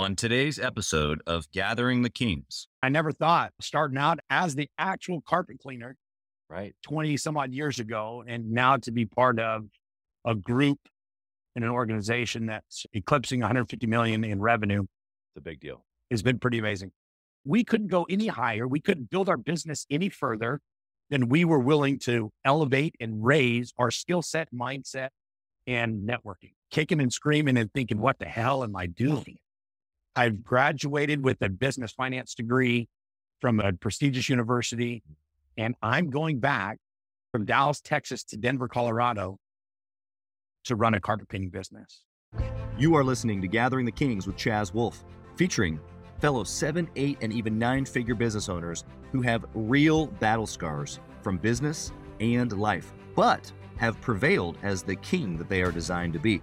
On today's episode of Gathering the Kings. I never thought starting out as the actual carpet cleaner, right, 20 some odd years ago, and now to be part of a group in an organization that's eclipsing 150 million in revenue. It's a big deal. It's been pretty amazing. We couldn't go any higher. We couldn't build our business any further than we were willing to elevate and raise our skill set, mindset, and networking, kicking and screaming and thinking, what the hell am I doing? I've graduated with a business finance degree from a prestigious university, and I'm going back from Dallas, Texas to Denver, Colorado to run a carpet cleaning business. You are listening to Gathering the Kings with Chaz Wolfe, featuring fellow 7, 8, and even 9-figure business owners who have real battle scars from business and life, but have prevailed as the king that they are designed to be.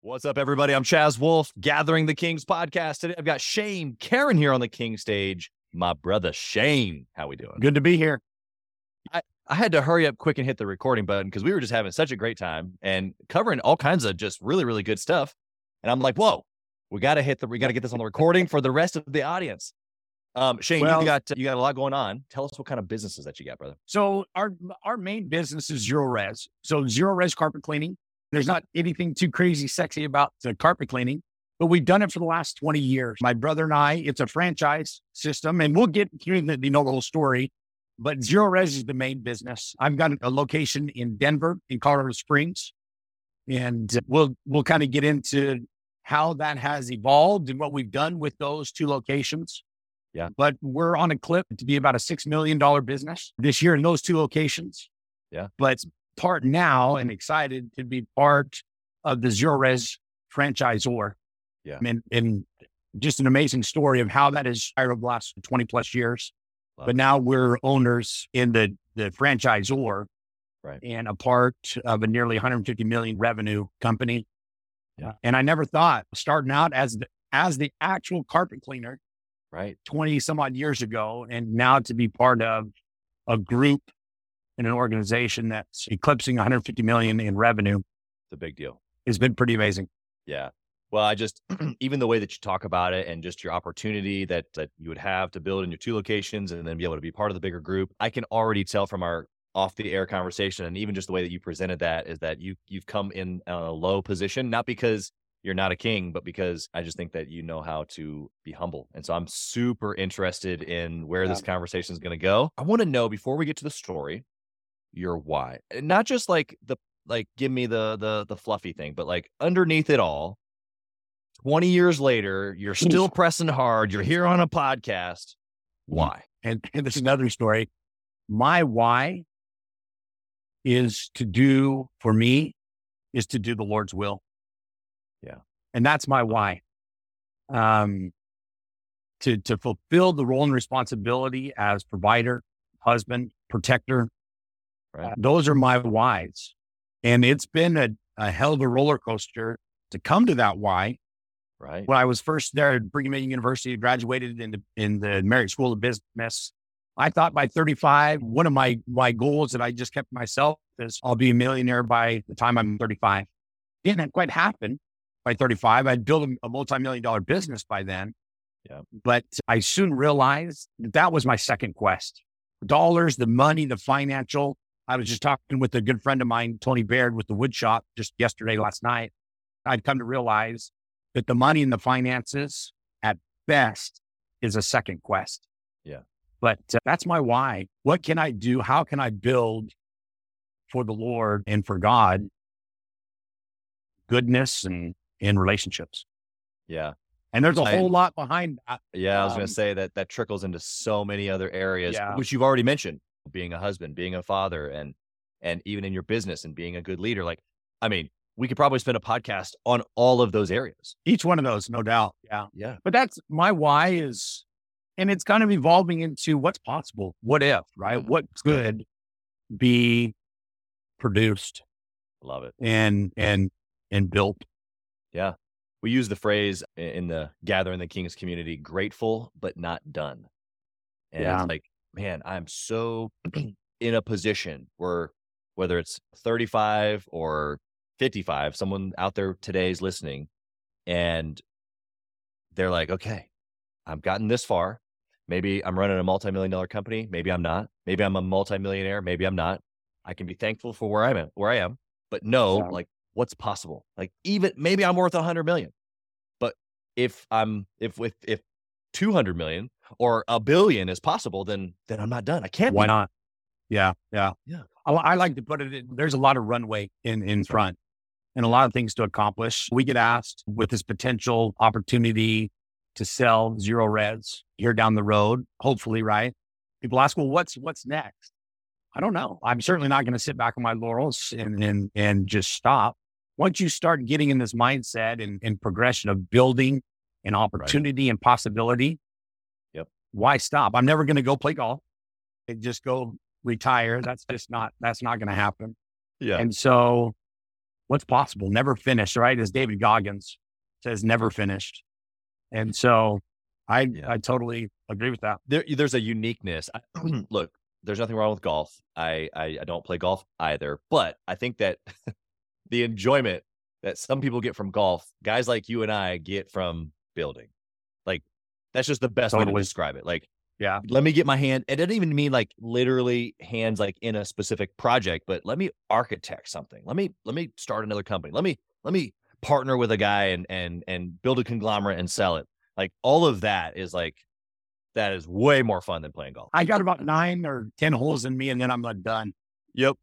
What's up, everybody? I'm Chaz Wolfe, Gathering the Kings podcast. Today, I've got Shane Karren here on the King stage. My brother, Shane. How we doing? Good to be here. I had to hurry up quick and hit the recording button because we were just having such a great time and covering all kinds of just really, really good stuff. And I'm like, whoa, we got to get this on the recording for the rest of the audience. Shane, well, you got a lot going on. Tell us what kind of businesses that you got, brother. So our main business is Zerorez. So Zerorez carpet cleaning. There's not anything too crazy sexy about the carpet cleaning, but we've done it for the last 20 years. My brother and I, it's a franchise system, and we'll get through the whole story, but Zerorez is the main business. I've got a location in Denver, in Colorado Springs, and we'll kind of get into how that has evolved and what we've done with those two locations. Yeah. But we're on a clip to be about a $6 million business this year in those two locations. Yeah. But part now and excited to be part of the Zerorez franchisor. Yeah. And just an amazing story of how that is over the last 20 plus years. Love but it. Now we're owners in the franchisor, right, and a part of a nearly 150 million revenue company. Yeah. And I never thought starting out as the actual carpet cleaner, right, 20 some odd years ago, and now to be part of a group in an organization that's eclipsing 150 million in revenue. It's a big deal. It's been pretty amazing. Yeah. Well, I just, even the way that you talk about it and just your opportunity that you would have to build in your two locations and then be able to be part of the bigger group, I can already tell from our off the air conversation and even just the way that you presented that is that you've come in a low position, not because you're not a king, but because I just think that you know how to be humble. And so I'm super interested in where this conversation is going to go. I want to know, before we get to the story, your why, and not just like give me the fluffy thing, but like underneath it all, 20 years later, you're still pressing hard. You're here on a podcast. Why? And this is another story. My why is to do the Lord's will. Yeah. And that's my why, to fulfill the role and responsibility as provider, husband, protector. Right. Those are my whys. And it's been a hell of a roller coaster to come to that why. Right. When I was first there at Brigham Young University, graduated in the Marriott School of Business, I thought by 35, one of my goals that I just kept myself is I'll be a millionaire by the time I'm 35. Didn't quite happen by 35. I'd built a multi-million-dollar business by then. Yeah. But I soon realized that was my second quest. Dollars, the money, the financial. I was just talking with a good friend of mine, Tony Baird, with the wood shop just last night. I'd come to realize that the money and the finances at best is a second quest. Yeah. But that's my why. What can I do? How can I build for the Lord and for God goodness and in relationships? Yeah. And there's a whole lot behind that. Yeah. I was going to say that trickles into so many other areas, yeah, which you've already mentioned. Being a husband, being a father, and even in your business and being a good leader. Like, I mean, we could probably spend a podcast on all of those areas. Each one of those, no doubt. Yeah. But that's my why is, and it's kind of evolving into what's possible. What if, right? What could be produced? Love it. And built. Yeah. We use the phrase in the Gathering the Kings community, grateful, but not done. And it's like, man, I'm so in a position where whether it's 35 or 55, someone out there today is listening and they're like, okay, I've gotten this far. Maybe I'm running a multi-million-dollar company. Maybe I'm not. Maybe I'm a multimillionaire. Maybe I'm not. I can be thankful for where I am, but know like what's possible. Like even maybe I'm worth 100 million, but if 200 million or a billion is possible, then I'm not done. I can't. Why not? Yeah. I like to put it in, there's a lot of runway in front and a lot of things to accomplish. We get asked with this potential opportunity to sell Zerorez here down the road, hopefully, right? People ask, well, what's next? I don't know. I'm certainly not going to sit back on my laurels and just stop. Once you start getting in this mindset and progression of building an opportunity and possibility, why stop? I'm never going to go play golf and just go retire. That's not going to happen. Yeah. And so what's possible? Never finished, right? As David Goggins says, never finished. And so I totally agree with that. There's a uniqueness. Look, there's nothing wrong with golf. I don't play golf either, but I think that the enjoyment that some people get from golf, guys like you and I get from building. Like, that's just the best way to describe it. Like, yeah, let me get my hand. It doesn't even mean like literally hands like in a specific project, but let me architect something. Let me start another company. Let me partner with a guy and build a conglomerate and sell it. Like all of that is like, that is way more fun than playing golf. I got about 9 or 10 holes in me and then I'm not done. Yep.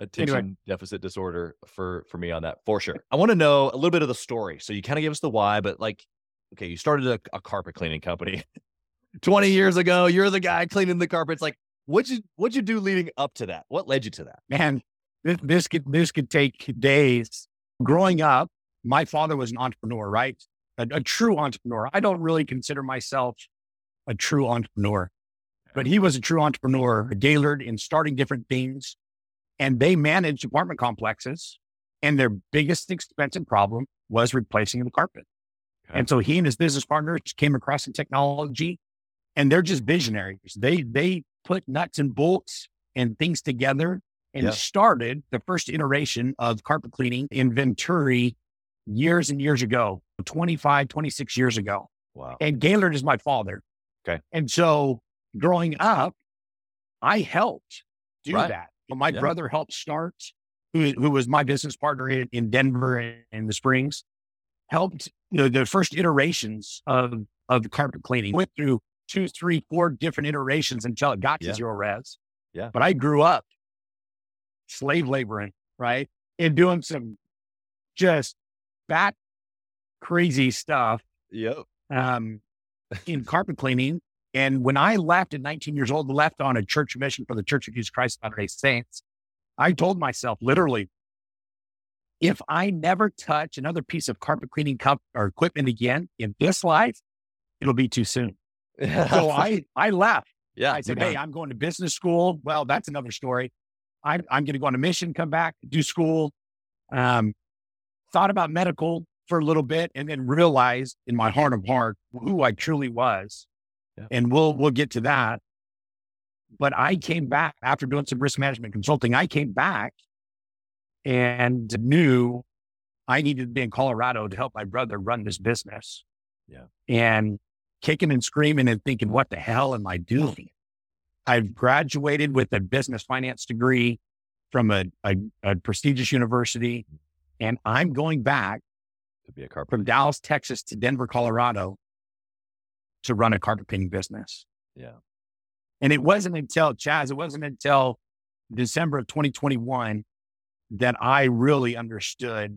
Attention deficit disorder for me on that for sure. I want to know a little bit of the story. So you kind of gave us the why, but like, okay, you started a carpet cleaning company 20 years ago. You're the guy cleaning the carpets. Like, what'd you do leading up to that? What led you to that? Man, this could take days. Growing up, my father was an entrepreneur, right? A true entrepreneur. I don't really consider myself a true entrepreneur, but he was a true entrepreneur, a Gaylord, in starting different things. And they managed apartment complexes. And their biggest expense and problem was replacing the carpet. And so he and his business partners came across in technology, and they're just visionaries. They put nuts and bolts and things together and started the first iteration of carpet cleaning in Venturi years and years ago, 25, 26 years ago. Wow. And Gaylord is my father. Okay. And so growing up, I helped do that. My brother helped start, who was my business partner in Denver in the Springs. Helped the first iterations of carpet cleaning. Went through 2, 3, 4 different iterations until it got to Zerorez. Yeah. But I grew up slave laboring, right? And doing some just bat crazy stuff. Yep. In carpet cleaning. And when I left at 19 years old, left on a church mission for the Church of Jesus Christ of Latter-day Saints, I told myself literally, if I never touch another piece of carpet cleaning cup or equipment again in this life, it'll be too soon. So I left. Yeah, I said, hey, I'm going to business school. Well, that's another story. I'm going to go on a mission, come back, do school. Thought about medical for a little bit and then realized in my heart of heart who I truly was. Yeah. And we'll get to that. But I came back after doing some risk management consulting. I came back and knew I needed to be in Colorado to help my brother run this business. Yeah. And kicking and screaming and thinking, what the hell am I doing? I've graduated with a business finance degree from a prestigious university. And I'm going back to be a carpenter from Dallas, Texas to Denver, Colorado to run a carpet cleaning business. Yeah. And it wasn't until December of 2021 that I really understood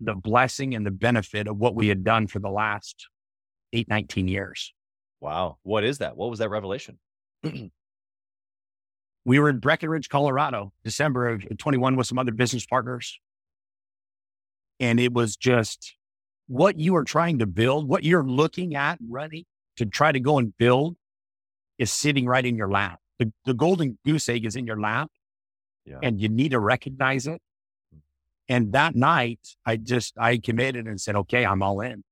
the blessing and the benefit of what we had done for the last 19 years. Wow. What is that? What was that revelation? We were in Breckenridge, Colorado, December of 21 with some other business partners. And it was just what you are trying to build, what you're looking at running to try to go and build is sitting right in your lap. The golden goose egg is in your lap, and you need to recognize it. And that night I committed and said, okay, I'm all in.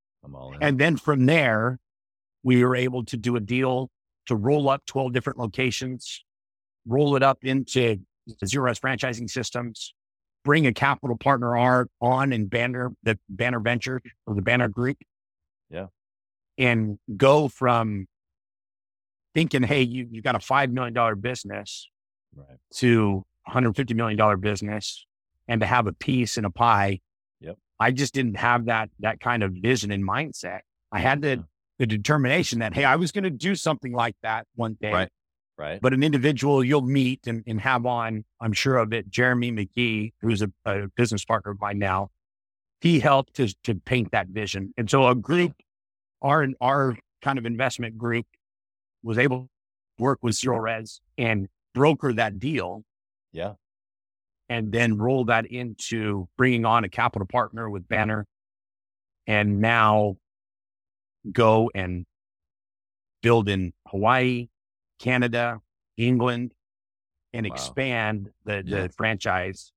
And then from there, we were able to do a deal to roll up 12 different locations, roll it up into Zerorez franchising systems, bring a capital partner on and the Banner Venture or the Banner Group. Yeah. And go from thinking, hey, you got a $5 million business to $150 million business and to have a piece in a pie. Yep. I just didn't have that kind of vision and mindset. I had the determination that, hey, I was going to do something like that one day. Right. Right. But an individual you'll meet and have on, I'm sure of it, Jeremy McGee, who's a business partner of mine now, he helped to paint that vision. And so a group, our kind of investment group, was able to work with Zerorez and broker that deal. Yeah. And then roll that into bringing on a capital partner with Banner and now go and build in Hawaii, Canada, England, and expand the franchise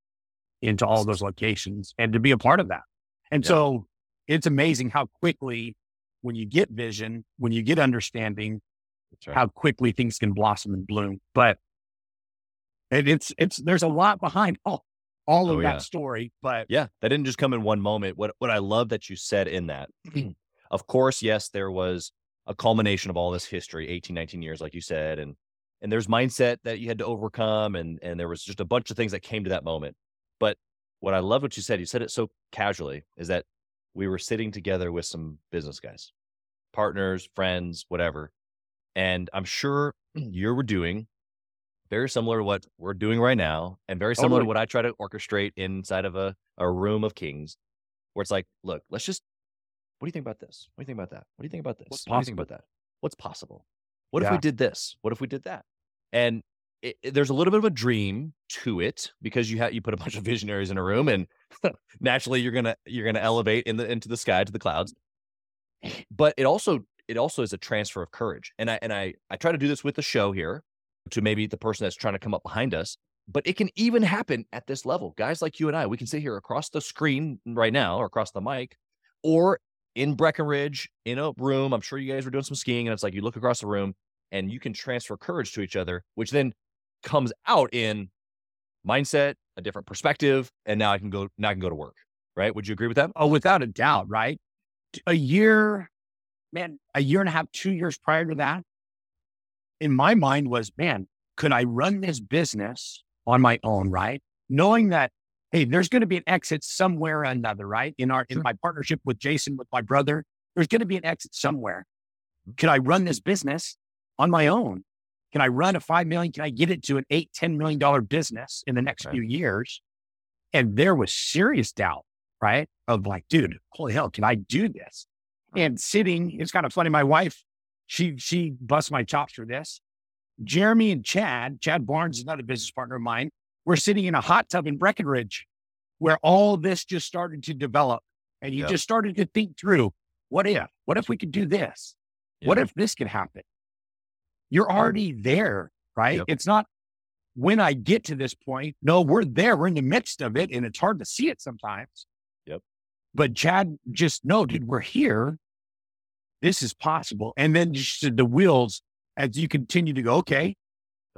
into all those locations and to be a part of that. And so it's amazing how quickly, when you get vision, when you get understanding, how quickly things can blossom and bloom. But there's a lot behind all of that story. But that didn't just come in one moment. What I love that you said in that, of course, yes, there was a culmination of all this history, 18, 19 years, like you said, and there's mindset that you had to overcome. And there was just a bunch of things that came to that moment. But what I love what you said it so casually, is that we were sitting together with some business guys, partners, friends, whatever. And I'm sure you were doing very similar to what we're doing right now, and very similar to what I try to orchestrate inside of a room of kings, where it's like, look, let's just, what do you think about this? What do you think about that? What do you think about this? What do you think about that? What's possible? What if we did this? What if we did that? And there's a little bit of a dream to it, because you put a bunch of visionaries in a room, and naturally you're gonna elevate into the sky, to the clouds. But it also is a transfer of courage. And I try to do this with the show here to maybe the person that's trying to come up behind us, but it can even happen at this level. Guys like you and I, we can sit here across the screen right now, or across the mic, or in Breckenridge, in a room. I'm sure you guys were doing some skiing, and it's like you look across the room and you can transfer courage to each other, which then comes out in mindset, a different perspective, and now I can go to work, right? Would you agree with that? Oh, without a doubt, right? A year and a half, 2 years prior to that, in my mind was, man, could I run this business on my own, right? Knowing that, hey, there's going to be an exit somewhere or another, right? In my partnership with Jason, with my brother, there's going to be an exit somewhere. Could I run this business on my own? Can I run a $5 million? Can I get it to an $8-10 million business in the next few years? And there was serious doubt, right? Of like, dude, holy hell, can I do this? And sitting, it's kind of funny. My wife, she busts my chops for this. Jeremy and Chad Barnes is another business partner of mine. We're sitting in a hot tub in Breckenridge where all this just started to develop. And you just started to think through, what if we could do this? Yep. What if this could happen? You're already there, right? Yep. It's not when I get to this point. No, we're there. We're in the midst of it. And it's hard to see it sometimes. Yep. But Chad just, no, dude, we're here. This is possible. And then just the wheels, as you continue to go, okay,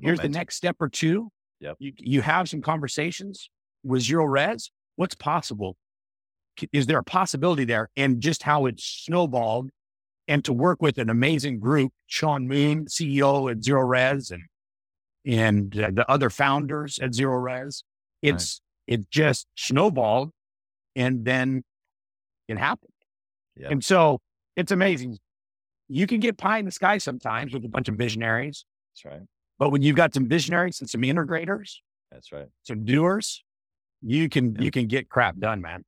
here's the next step or two. Yep. You have some conversations with Zerorez. What's possible? Is there a possibility there? And just how it snowballed, and to work with an amazing group, Shawn Moon, CEO at Zerorez, and the other founders at Zerorez. It just snowballed, and then it happened. Yep. And so it's amazing. You can get pie in the sky sometimes with a bunch of visionaries. That's right. But when you've got some visionaries and some integrators, that's right, some doers, you can get crap done, man.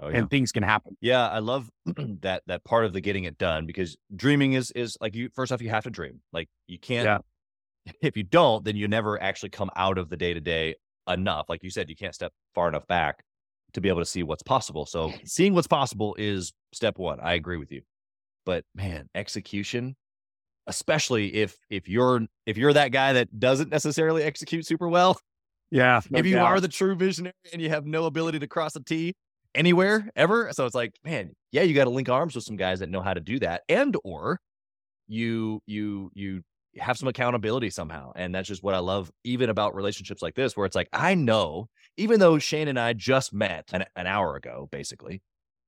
Oh, yeah. And things can happen. Yeah, I love that part of the getting it done, because dreaming is like, you, first off, you have to dream. Like you can't, if you don't, then you never actually come out of the day to day enough. Like you said, you can't step far enough back. to be able to see what's possible. So seeing what's possible is step one. I agree with you, but man, execution, especially if you're that guy that doesn't necessarily execute super well. Yeah. No if you doubt. Are the true visionary and you have no ability to cross a T anywhere ever. So it's like, man, yeah, you got to link arms with some guys that know how to do that. And, or you have some accountability somehow. And that's just what I love, even about relationships like this, where it's like, I know, even though Shane and I just met an hour ago, basically,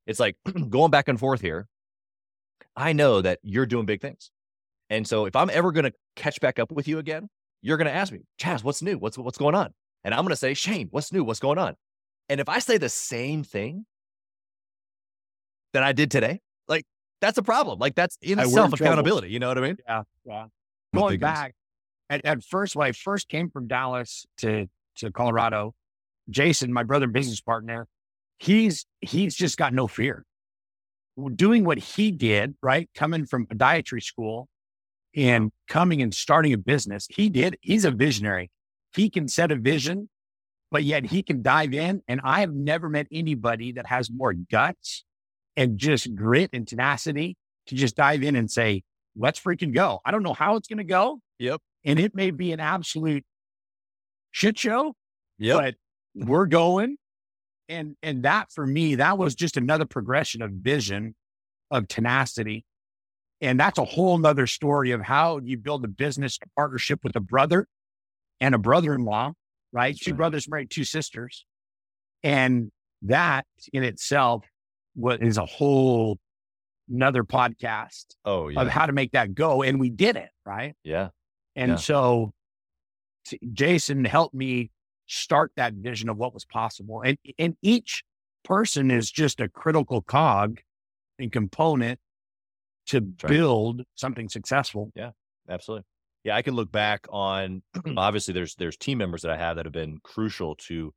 it's like going back and forth here. I know that you're doing big things. And so if I'm ever going to catch back up with you again, you're going to ask me, Chaz, what's new? What's going on? And I'm going to say, Shane, what's new? What's going on? And if I say the same thing that I did today, like that's a problem. Like that's in self-accountability. You know what I mean? Yeah. Yeah. Going back, at first, when I first came from Dallas to Colorado, Jason, my brother and business partner, he's just got no fear. Doing what he did, right? Coming from podiatry school and coming and starting a business, he's a visionary. He can set a vision, but yet he can dive in. And I have never met anybody that has more guts and just grit and tenacity to just dive in and say, let's freaking go. I don't know how it's going to go. Yep. And it may be an absolute shit show. Yep. But we're going. And that for me, that was just another progression of vision, of tenacity. And that's a whole nother story of how you build a business partnership with a brother and a brother-in-law, right? That's two right. brothers married two sisters. And that in itself is a whole another podcast of how to make that go. And we did it, right? Yeah. And so Jason helped me start that vision of what was possible. And each person is just a critical cog and component to build something successful. Yeah, absolutely. Yeah. I can look back on, obviously there's team members that I have that have been crucial to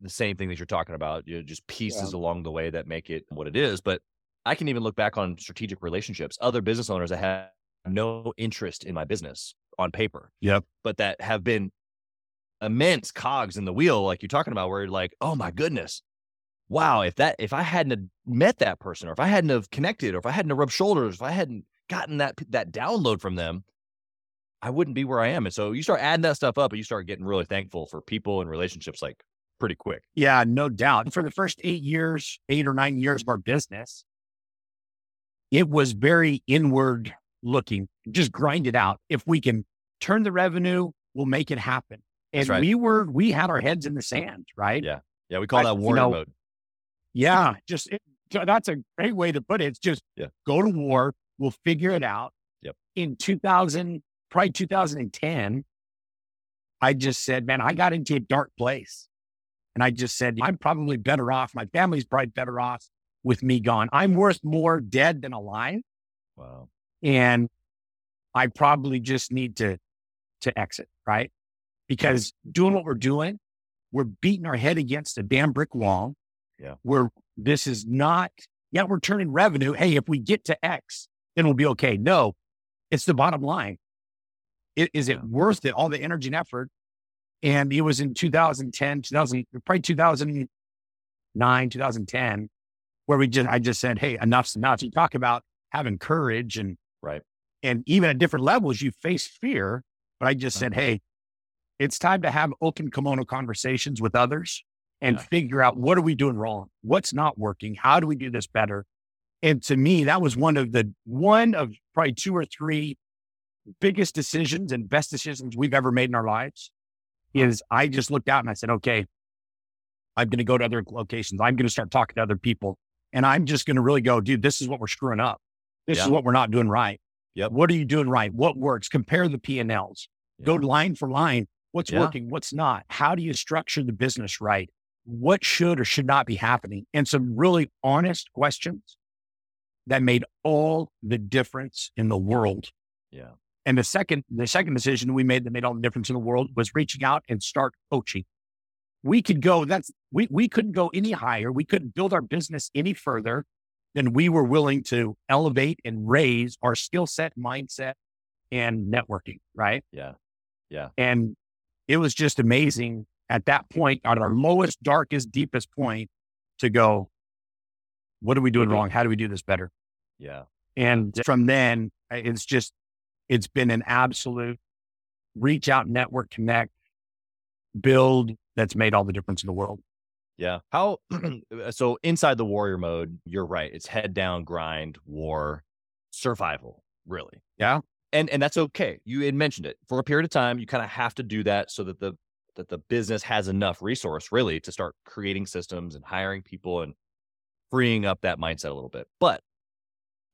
the same thing that you're talking about, you know, just pieces along the way that make it what it is. But I can even look back on strategic relationships, other business owners that have no interest in my business on paper, but that have been immense cogs in the wheel, like you're talking about, where you're like, oh my goodness, wow, if I hadn't have met that person, or if I hadn't have connected, or if I hadn't have rubbed shoulders, if I hadn't gotten that download from them, I wouldn't be where I am. And so you start adding that stuff up and you start getting really thankful for people and relationships like pretty quick. Yeah, no doubt. For the first 8 or 9 years of our business, it was very inward looking, just grind it out. If we can turn the revenue, we'll make it happen. And we had our heads in the sand, right? Yeah. Yeah. We call that warrior mode. Yeah. That's a great way to put it. It's just go to war. We'll figure it out. Yep. In 2010, I just said, man, I got into a dark place. And I just said, I'm probably better off. My family's probably better off with me gone. I'm worth more dead than alive. Wow. And I probably just need to exit, right? Because doing what we're doing, we're beating our head against a damn brick wall. Yeah. We're turning revenue. Hey, if we get to X, then we'll be okay. No, it's the bottom line. Is it worth it? All the energy and effort. And it was in 2010, where I just said, hey, enough's enough. You talk about having courage and even at different levels, you face fear. But I just said, hey, it's time to have open kimono conversations with others and figure out, what are we doing wrong? What's not working? How do we do this better? And to me, that was one of probably 2 or 3 biggest decisions and best decisions we've ever made in our lives. Is I just looked out and I said, okay, I'm going to go to other locations. I'm going to start talking to other people. And I'm just going to really go, dude, this is what we're screwing up. This is what we're not doing right. Yep. What are you doing right? What works? Compare the P&Ls. Yep. Go line for line. What's working? What's not? How do you structure the business right? What should or should not be happening? And some really honest questions that made all the difference in the world. Yeah. And the second decision we made that made all the difference in the world was reaching out and start coaching. We could go, we couldn't go any higher. We couldn't build our business any further than we were willing to elevate and raise our skill set, mindset, and networking, right? Yeah. Yeah. And it was just amazing at that point, at our lowest, darkest, deepest point, to go, what are we doing wrong? How do we do this better? Yeah. And from then, it's been an absolute reach out, network, connect, build that's made all the difference in the world. Yeah. How, so inside the warrior mode, you're right. It's head down, grind, war, survival, really. Yeah. And that's okay. You had mentioned it. For a period of time, you kind of have to do that so that the business has enough resource really to start creating systems and hiring people and freeing up that mindset a little bit. But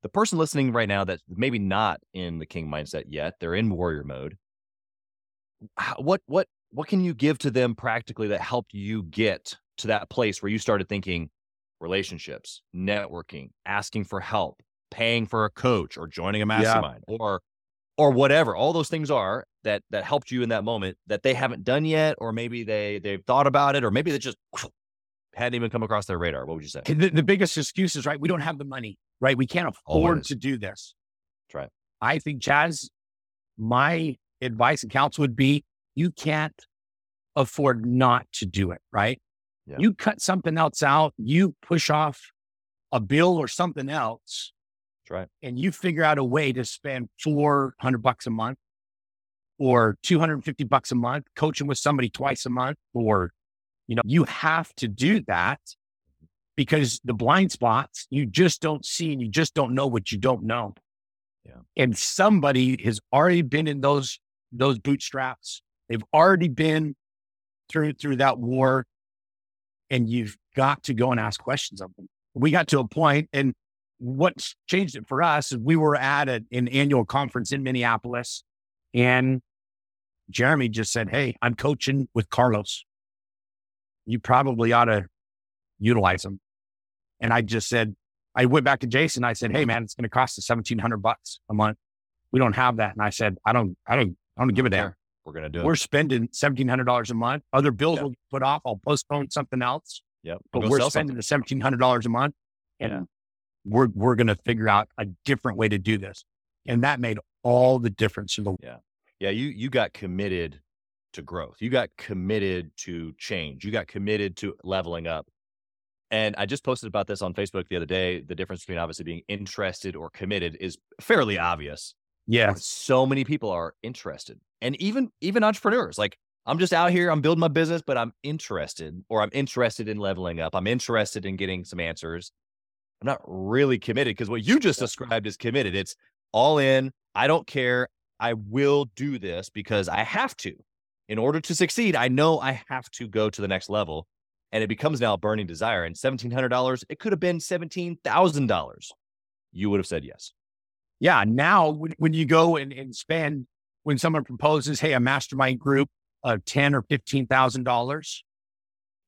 the person listening right now that's maybe not in the king mindset yet, they're in warrior mode. What can you give to them practically that helped you get to that place where you started thinking relationships, networking, asking for help, paying for a coach, or joining a mastermind, or whatever all those things are that helped you in that moment that they haven't done yet, or maybe they've thought about it, or maybe they just hadn't even come across their radar? What would you say? The biggest excuse is, right, we don't have the money, right? We can't afford to do this. That's right. I think, Chaz, my advice and counsel would be, you can't afford not to do it, right? Yeah. You cut something else out, you push off a bill or something else. That's right. And you figure out a way to spend $400 a month or $250 a month, coaching with somebody twice a month, or, you have to do that because the blind spots, you just don't see and you just don't know what you don't know. Yeah. And somebody has already been in those bootstraps. They've already been through that war, and you've got to go and ask questions of them. We got to a point, and what's changed it for us is we were at an annual conference in Minneapolis, and Jeremy just said, "Hey, I'm coaching with Carlos. You probably ought to utilize him." And I just said, I went back to Jason. I said, "Hey, man, it's going to cost us $1,700 a month. We don't have that." And I said, "I don't give a damn. We're going to do it. We're spending $1,700 a month. Other bills will put off. I'll postpone something else. Yep. But we're spending the $1,700 a month, and we're going to figure out a different way to do this." And that made all the difference in the world. Yeah. Yeah. You got committed to growth. You got committed to change. You got committed to leveling up. And I just posted about this on Facebook the other day. The difference between obviously being interested or committed is fairly obvious. Yeah. So many people are interested, and even entrepreneurs, like, I'm just out here, I'm building my business, but I'm interested, or I'm interested in leveling up. I'm interested in getting some answers. I'm not really committed, because what you just described is committed. It's all in. I don't care. I will do this because I have to. In order to succeed, I know I have to go to the next level. And it becomes now a burning desire. And $1,700, it could have been $17,000. You would have said yes. Yeah. Now, when you go and spend, when someone proposes, "Hey, a mastermind group of $10,000 or $15,000,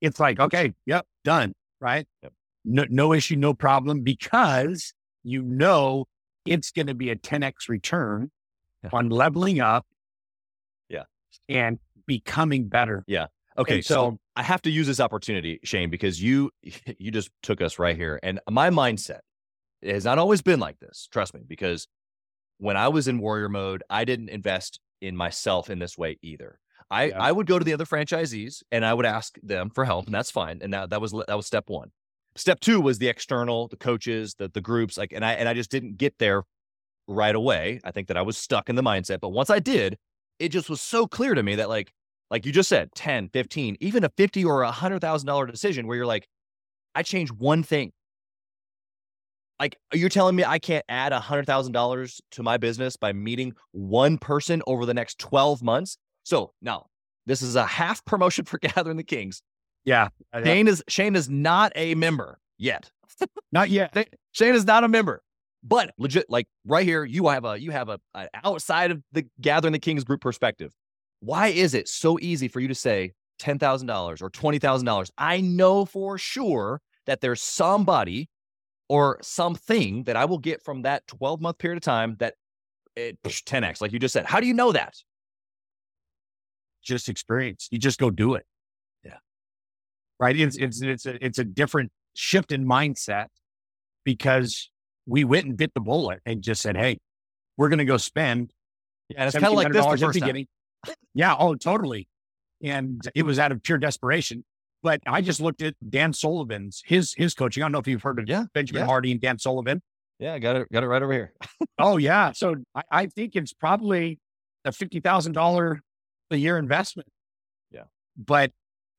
it's like, okay, yep, done, right? Yep. No issue, no problem, because it's going to be a 10x return on leveling up and becoming better. Yeah. Okay. So I have to use this opportunity, Shane, because you just took us right here. And my mindset has not always been like this, trust me, because when I was in warrior mode, I didn't invest in myself in this way either. I would go to the other franchisees and I would ask them for help, and that's fine. And that was step one. Step two was the external, the coaches, the groups, like, and I just didn't get there right away. I think that I was stuck in the mindset, but once I did, it just was so clear to me that like you just said, 10, 15, even a $50,000 or a $100,000 decision where you're like, I changed one thing. Like, you're telling me I can't add $100,000 to my business by meeting one person over the next 12 months? So now, this is a half promotion for Gathering the Kings. Yeah. Shane is not a member yet. Not yet. Shane is not a member. But legit, like right here, you have an outside of the Gathering the Kings group perspective. Why is it so easy for you to say $10,000 or $20,000? I know for sure that there's somebody or something that I will get from that 12-month period of time that 10x, like you just said. How do you know that? Just experience. You just go do it. Yeah. Right. It's a different shift in mindset, because we went and bit the bullet and just said, "Hey, we're going to go spend." Yeah, and it's kind of like this at the beginning. Yeah. Oh, totally. And it was out of pure desperation. But I just looked at Dan Sullivan's, his coaching. I don't know if you've heard of Benjamin Hardy and Dan Sullivan. Yeah, I got it right over here. Oh, yeah. So I think it's probably a $50,000 a year investment. Yeah. But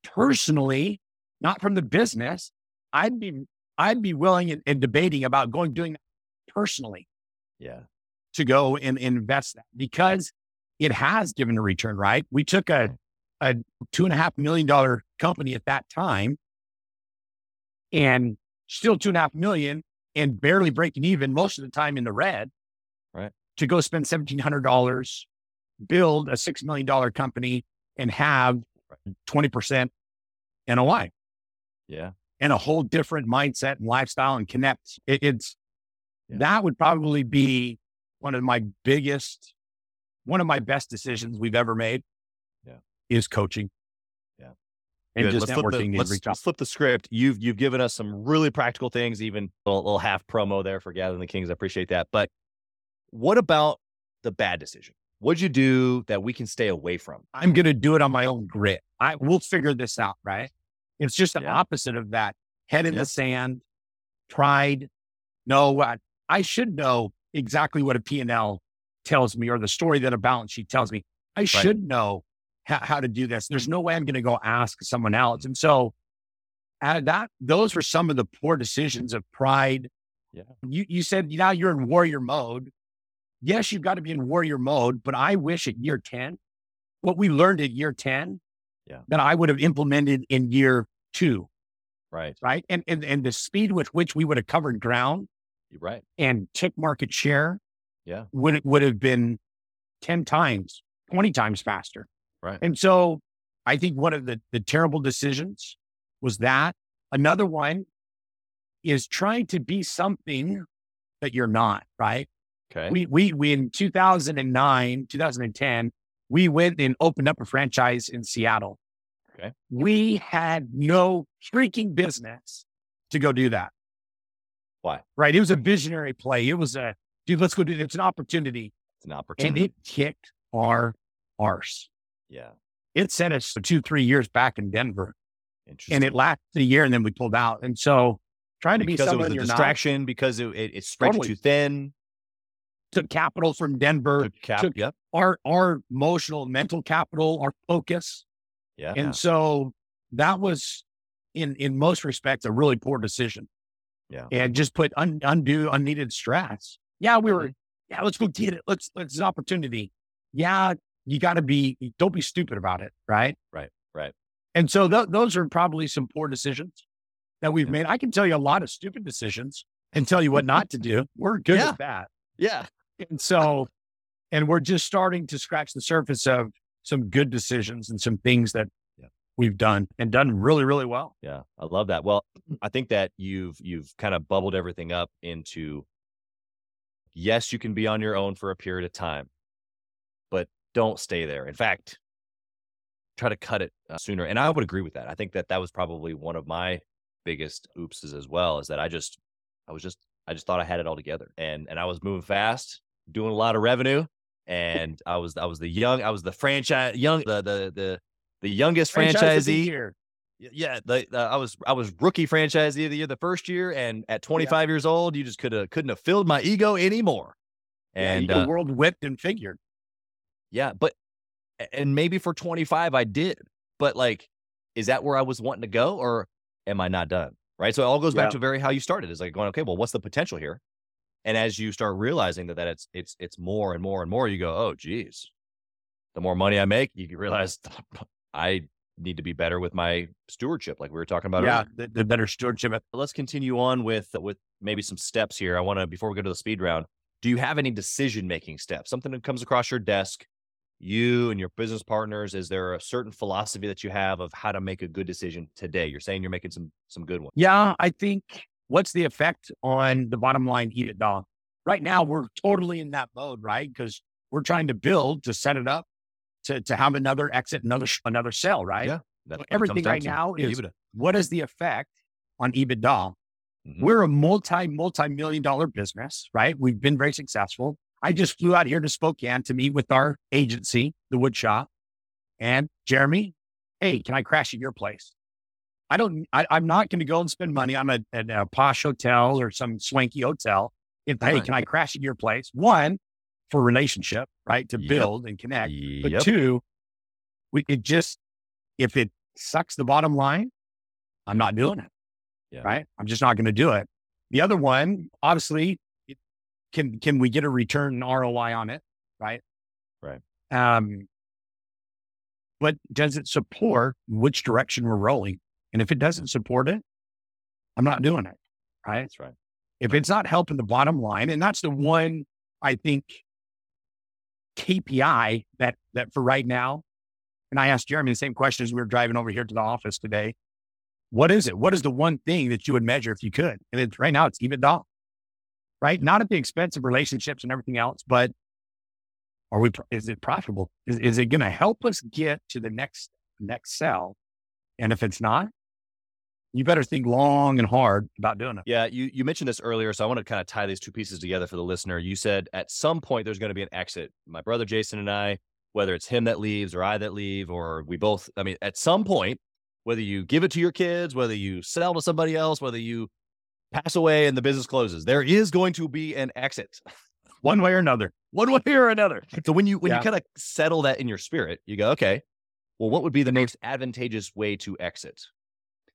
personally, not from the business, I'd be willing and debating about doing that personally. Yeah. To go and invest that, because it has given a return, right? We took a $2.5 million company at that time, and still $2.5 million and barely breaking even most of the time in the red, right? To go spend $1,700, build a $6 million company and have 20% NOI. Yeah. And a whole different mindset and lifestyle and connect. That would probably be one of my best decisions we've ever made. Yeah. Is coaching. Yeah. And good. Just networking. Let's flip the script. You've given us some really practical things, even a little half promo there for Gathering the Kings. I appreciate that. But what about the bad decision? What'd you do that we can stay away from? I'm going to do it on my own grit. We'll figure this out, right? It's just the opposite of that. Head in the sand, pride. No, I should know exactly what a P&L tells me, or the story that a balance sheet tells me. I should know how to do this. There's no way I'm going to go ask someone else. And so those were some of the poor decisions of pride. Yeah. You said, now you're in warrior mode. Yes, you've got to be in warrior mode, but I wish at year 10, what we learned at year 10, that I would have implemented in year 2. Right. Right. And the speed with which we would have covered ground. You're right. And tick market share. Yeah. Would have been 10 times, 20 times faster. Right. And so I think one of the terrible decisions was that. Another one is trying to be something that you're not, right? Okay. We in 2009, 2010, we went and opened up a franchise in Seattle. Okay. We had no freaking business to go do that. Why? Right. It was a visionary play. It was let's go do it. It's an opportunity. It's an opportunity. And it kicked our arse. Yeah. It sent us 2-3 years back in Denver. Interesting. And it lasted a year and then we pulled out. And so trying to be someone you're not. Because it was a distraction, because it spread too thin. Took capital from Denver, our emotional, mental capital, our focus. Yeah. And so that was, in most respects, a really poor decision. Yeah. And just put unneeded stress. Yeah, let's go get it. Let's an opportunity. Yeah, you got to don't be stupid about it. Right. Right. Right. And so those are probably some poor decisions that we've made. I can tell you a lot of stupid decisions and tell you what not to do. We're good at that. Yeah. And so, we're just starting to scratch the surface of some good decisions and some things that we've done and done really, really well. Yeah. I love that. Well, I think that you've kind of bubbled everything up into, yes, you can be on your own for a period of time, but don't stay there. In fact, try to cut it sooner. And I would agree with that. I think that was probably one of my biggest oopses as well, is that I just thought I had it all together, and I was moving fast, doing a lot of revenue, and I was the youngest franchisee. Yeah, I was rookie franchisee of the year the first year, and at 25 years old, you just couldn't have filled my ego anymore. And the world whipped and figured. Yeah, but and maybe for 25 I did, but like, is that where I was wanting to go, or am I not done? Right. So it all goes back to very how you started. It's like going, okay, well, what's the potential here? And as you start realizing that it's more and more and more, you go, oh, geez, the more money I make, you realize I need to be better with my stewardship. Like we were talking about. Yeah, the better stewardship. Let's continue on with maybe some steps here. I want to, before we go to the speed round, do you have any decision-making steps? Something that comes across your desk, you and your business partners, is there a certain philosophy that you have of how to make a good decision today? You're saying you're making some good ones. Yeah, I think what's the effect on the bottom line EBITDA? Right now, we're totally in that mode, right? Because we're trying to build, to set it up, to have another exit, another sale, right? Yeah. So everything right now is EBITDA. What is the effect on EBITDA? Mm-hmm. We're a multi-million-dollar business, right? We've been very successful. I just flew out here to Spokane to meet with our agency, the Woodshop, and Jeremy, hey, can I crash at your place? I'm not going to go and spend money on a posh hotel or some swanky hotel. Hey, can I crash at your place? One, for relationship, right? To build and connect. But two, if it sucks the bottom line, I'm not doing it. Yeah. Right? I'm just not going to do it. The other one, obviously, can we get a return ROI on it? Right. Right. But does it support which direction we're rolling? And if it doesn't support it, I'm not doing it. Right. That's right. If it's not helping the bottom line, and that's the one, I think, KPI that for right now, and I asked Jeremy the same question as we were driving over here to the office today. What is it? What is the one thing that you would measure if you could? And right now it's EBITDA, right? Not at the expense of relationships and everything else, but is it profitable? Is it going to help us get to the next cell? And if it's not, you better think long and hard about doing it. Yeah, you mentioned this earlier, so I want to kind of tie these two pieces together for the listener. You said at some point there's going to be an exit. My brother Jason and I, whether it's him that leaves or I that leave, or we both, I mean, at some point, whether you give it to your kids, whether you sell to somebody else, whether you pass away and the business closes, there is going to be an exit. One way or another. One way or another. So when you kind of settle that in your spirit, you go, okay, well, what would be the most advantageous way to exit?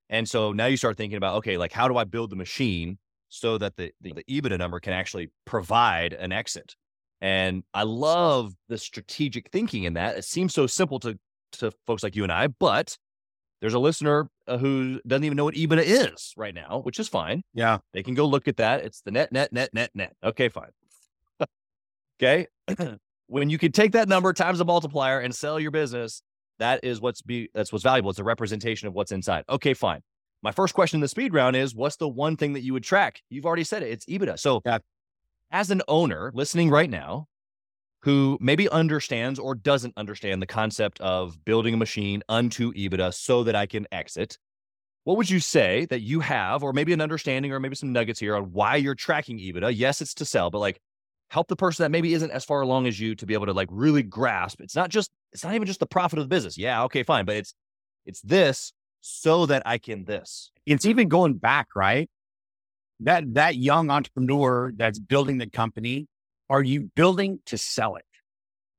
And so now you start thinking about, okay, like how do I build the machine so that the EBITDA number can actually provide an exit? And I love the strategic thinking in that. It seems so simple to folks like you and I, but there's a listener who doesn't even know what EBITDA is right now, which is fine. Yeah. They can go look at that. It's the net. Okay, fine. Okay. When you can take that number times a multiplier and sell your business, that is that's what's valuable. It's a representation of what's inside. Okay, fine. My first question in the speed round is, what's the one thing that you would track? You've already said it. It's EBITDA. So as an owner listening right now, who maybe understands or doesn't understand the concept of building a machine unto EBITDA so that I can exit, what would you say that you have, or maybe an understanding or maybe some nuggets here on why you're tracking EBITDA? Yes, it's to sell, but like help the person that maybe isn't as far along as you to be able to like really grasp. It's not even just the profit of the business. Yeah, okay, fine. But it's this so that I can this. It's even going back, right? That young entrepreneur that's building the company, are you building to sell it?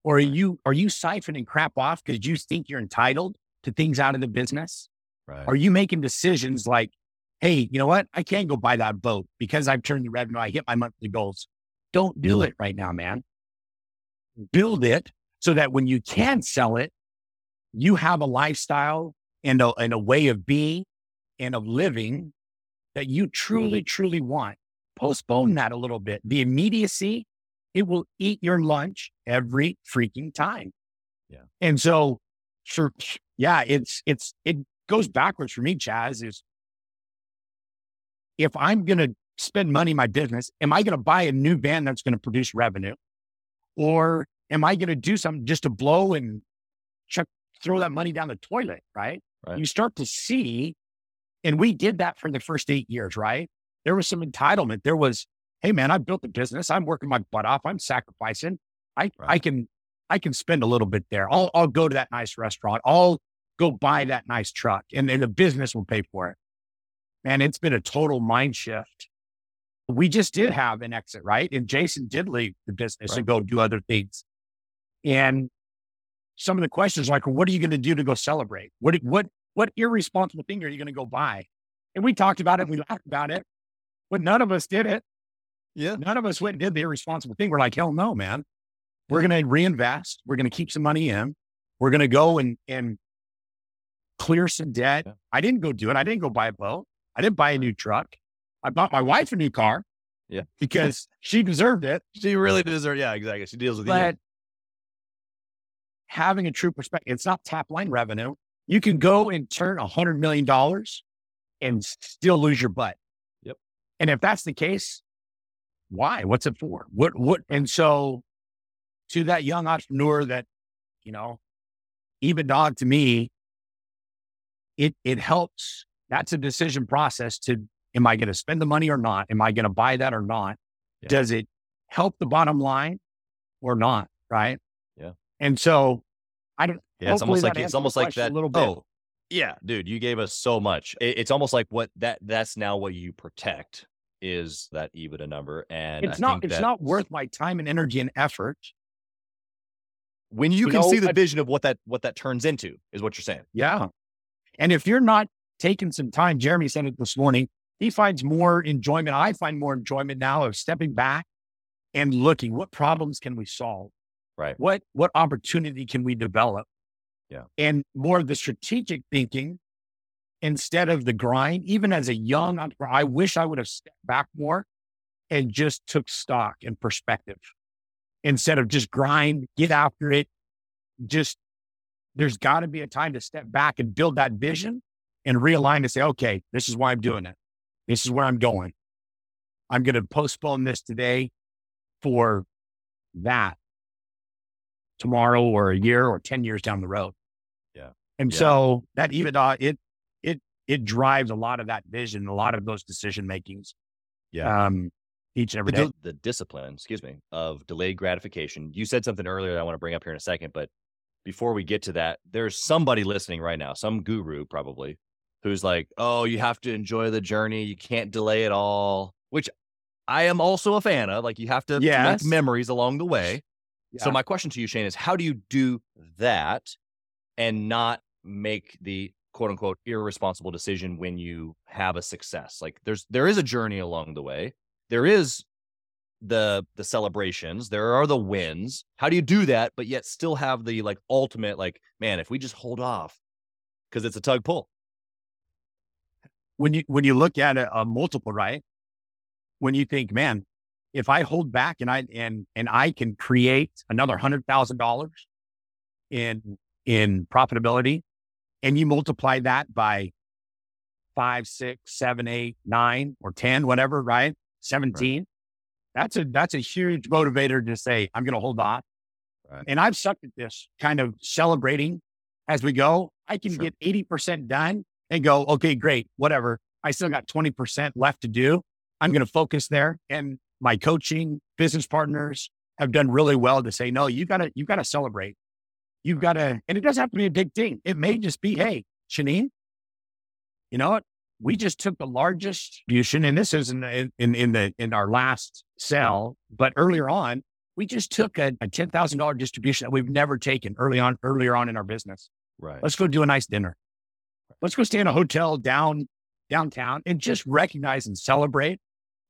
Or are you siphoning crap off because you think you're entitled to things out of the business? Right. Are you making decisions like, hey, you know what? I can't go buy that boat because I've turned the revenue. I hit my monthly goals. Don't do it right now, man. Build it so that when you can sell it, you have a lifestyle and a way of being and of living that you truly, truly want. Postpone that a little bit. The immediacy, it will eat your lunch every freaking time. Yeah. And so, sure. Yeah, it goes backwards for me, Chaz, is if I'm going to spend money in my business, am I going to buy a new van that's going to produce revenue? Or am I going to do something just to blow and throw that money down the toilet, right? You start to see, and we did that for the first 8 years, right? There was some entitlement. There was, hey man, I built a business. I'm working my butt off. I'm sacrificing. I can spend a little bit there. I'll go to that nice restaurant. I'll go buy that nice truck and the business will pay for it. Man, it's been a total mind shift. We just did have an exit, right? And Jason did leave the business and go do other things. And some of the questions like, what are you going to do to go celebrate? What irresponsible thing are you going to go buy? And we talked about it. We laughed about it, but none of us did it. Yeah. None of us went and did the irresponsible thing. We're like, hell no, man. We're going to reinvest. We're going to keep some money in. We're going to go and clear some debt. Yeah. I didn't go do it. I didn't go buy a boat. I didn't buy a new truck. I bought my wife a new car. Yeah. Because she deserved it. She really deserved it. Yeah, exactly. She deals with it. Having a true perspective, it's not top line revenue. You can go and turn $100 million and still lose your butt. Yep. And if that's the case, why? What's it for? What? And so to that young entrepreneur that, you know, EBITDA to me, it helps. That's a decision process to, am I going to spend the money or not? Am I going to buy that or not? Yeah. Does it help the bottom line or not? Right. Yeah. And so I don't, it's almost like that. Oh, Yeah, dude, you gave us so much. It's almost like what that's now what you protect is that EBITDA number. And it's not worth my time and energy and effort. When you can see the vision of what that turns into is what you're saying. Yeah. And if you're not taking some time, Jeremy said it this morning, he finds more enjoyment. I find more enjoyment now of stepping back and looking, what problems can we solve? Right. What opportunity can we develop? Yeah. And more of the strategic thinking instead of the grind. Even as a young entrepreneur, I wish I would have stepped back more and just took stock and perspective instead of just grind, get after it. Just, there's got to be a time to step back and build that vision and realign to say, okay, this is why I'm doing it. This is where I'm going. I'm going to postpone this today for that tomorrow or a year or 10 years down the road. Yeah. And so that EBITDA, it drives a lot of that vision, a lot of those decision makings. Yeah. Each and every day. The discipline, of delayed gratification. You said something earlier that I want to bring up here in a second, but before we get to that, there's somebody listening right now, some guru probably, who's like, oh, you have to enjoy the journey. You can't delay it all, which I am also a fan of. Like, you have to make memories along the way. Yeah. So my question to you, Shane, is how do you do that and not make the quote unquote irresponsible decision when you have a success? Like, there is a journey along the way. There is the celebrations. There are the wins. How do you do that, but yet still have the ultimate, man, if we just hold off, because it's a tug pull. When you look at a multiple, right? When you think, man, if I hold back and I can create another $100,000 in profitability, and you multiply that by 5, 6, 7, 8, 9, or 10, whatever, right? 17. Right. That's a huge motivator to say, I'm going to hold on. Right. And I've sucked at this kind of celebrating as we go. I can get 80% done and go, okay, great, whatever. I still got 20% left to do. I'm going to focus there. And my coaching business partners have done really well to say, no, you got to celebrate. You've got to, and it doesn't have to be a big thing. It may just be, hey, Shanine, you know what? We just took the largest distribution, and this is in our last sale, but earlier on, we just took a $10,000 distribution that we've never taken earlier on in our business. Right. Let's go do a nice dinner. Let's go stay in a hotel downtown and just recognize and celebrate.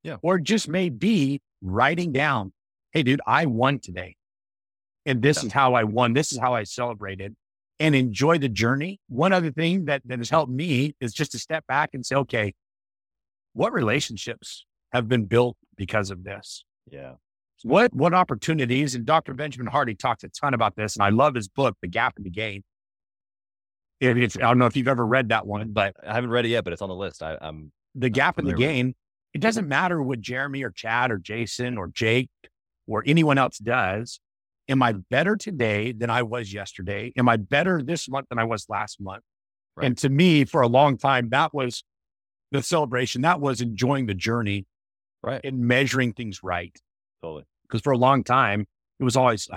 Yeah. Or just maybe writing down, hey, dude, I won today. And this is how I won. This is how I celebrated, and enjoy the journey. One other thing that has helped me is just to step back and say, okay, what relationships have been built because of this? Yeah. What opportunities, and Dr. Benjamin Hardy talks a ton about this, and I love his book, The Gap and the Gain. I don't know if you've ever read that one, but I haven't read it yet, but it's on the list. I'm The Gap and the Gain. It doesn't matter what Jeremy or Chad or Jason or Jake or anyone else does. Am I better today than I was yesterday? Am I better this month than I was last month? Right. And to me, for a long time, that was the celebration. That was enjoying the journey, right? And measuring things right. Totally. Because for a long time, it was always,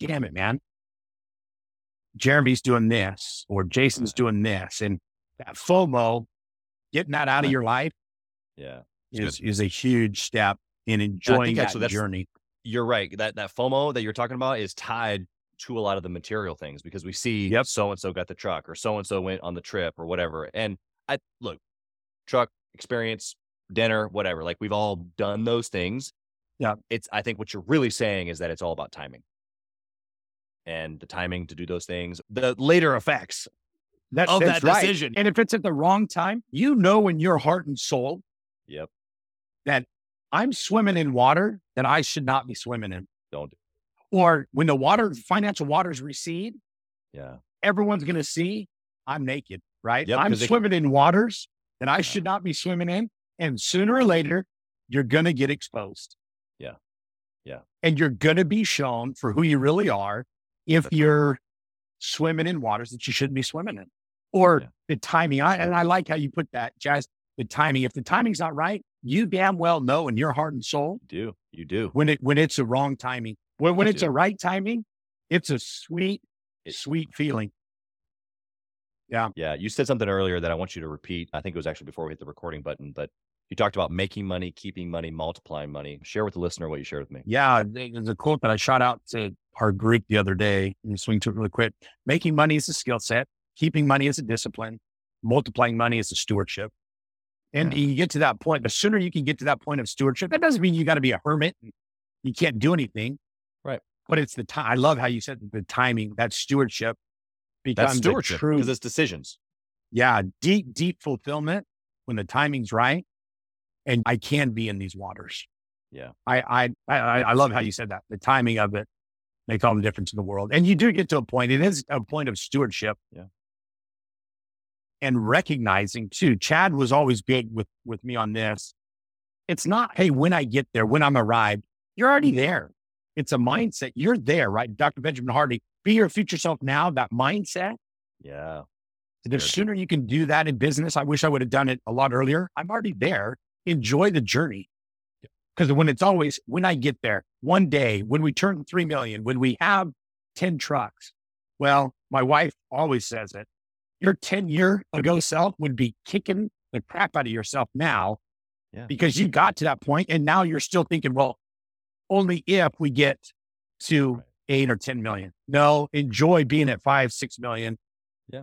damn it, man. Jeremy's doing this, or Jason's doing this. And that FOMO, getting that out of your life. Yeah. Is a huge step in enjoying that journey. You're right. That FOMO that you're talking about is tied to a lot of the material things, because we see so-and-so got the truck, or so-and-so went on the trip, or whatever. And truck, experience, dinner, whatever. We've all done those things. Yeah. I think what you're really saying is that it's all about timing, and the timing to do those things, the later effects of that decision. Right. And if it's at the wrong time, you know, in your heart and soul, that I'm swimming in water that I should not be swimming in. Don't do it. Or when the financial waters recede, everyone's going to see I'm naked, right? Yep, I'm swimming in waters that I should not be swimming in. And sooner or later, you're going to get exposed. Yeah. Yeah. And you're going to be shown for who you really are if you're swimming in waters that you shouldn't be swimming in. Or the timing. And I like how you put that, Chaz. The timing. If the timing's not right, you damn well know in your heart and soul. You do. When it's the wrong timing. When it's the right timing, it's a sweet feeling. Yeah. Yeah. You said something earlier that I want you to repeat. I think it was actually before we hit the recording button, but you talked about making money, keeping money, multiplying money. Share with the listener what you shared with me. Yeah. There's a quote that I shot out to our group the other day and swing to it really quick. Making money is a skill set. Keeping money is a discipline. Multiplying money is a stewardship. And you get to that point, the sooner you can get to that point of stewardship, that doesn't mean you got to be a hermit and you can't do anything. Right. But it's the time. I love how you said the timing, that stewardship becomes stewardship, true. Because it's decisions. Yeah. Deep, deep fulfillment when the timing's right. And I can be in these waters. Yeah. I love how you said that. The timing of it makes all the difference in the world. And you do get to a point. It is a point of stewardship. Yeah. And recognizing too, Chad was always big with me on this. It's not, hey, when I get there, when I'm arrived, you're already there. It's a mindset. You're there, right? Dr. Benjamin Hardy, be your future self now, that mindset. Yeah. The sooner you can do that in business, I wish I would have done it a lot earlier. I'm already there. Enjoy the journey. Because when it's always, when I get there, one day, when we turn 3 million, when we have 10 trucks, well, my wife always says it. Your 10-year ago self would be kicking the crap out of yourself now because you got to that point and now you're still thinking, well, only if we get to 8 or 10 million. No, enjoy being at 5, 6 million. Yeah.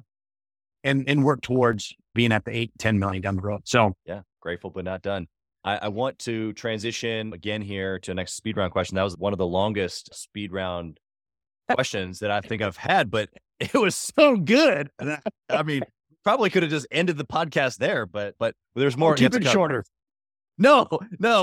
And work towards being at the 8, 10 million down the road. So yeah, grateful, but not done. I want to transition again here to the next speed round question. That was one of the longest speed round questions that I think I've had, but it was so good. I mean, probably could have just ended the podcast there, but there's more. Keep it shorter. No,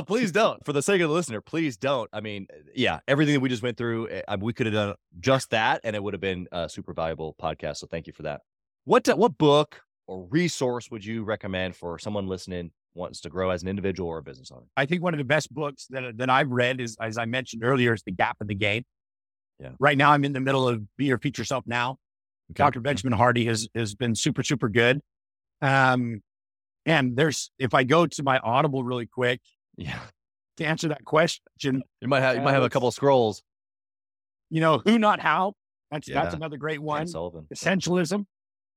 please don't. For the sake of the listener, please don't. I mean, yeah, everything that we just went through, we could have done just that, and it would have been a super valuable podcast. So thank you for that. What book or resource would you recommend for someone listening wants to grow as an individual or a business owner? I think one of the best books that I've read is, as I mentioned earlier, is The Gap and the Gain. Yeah. Right now, I'm in the middle of Be Your Future Self Now. Okay. Dr. Benjamin Hardy has been super, super good. And if I go to my Audible really quick, to answer that question, you might have a couple of scrolls. You know, Who Not How. That's another great one. Dan Sullivan. Essentialism.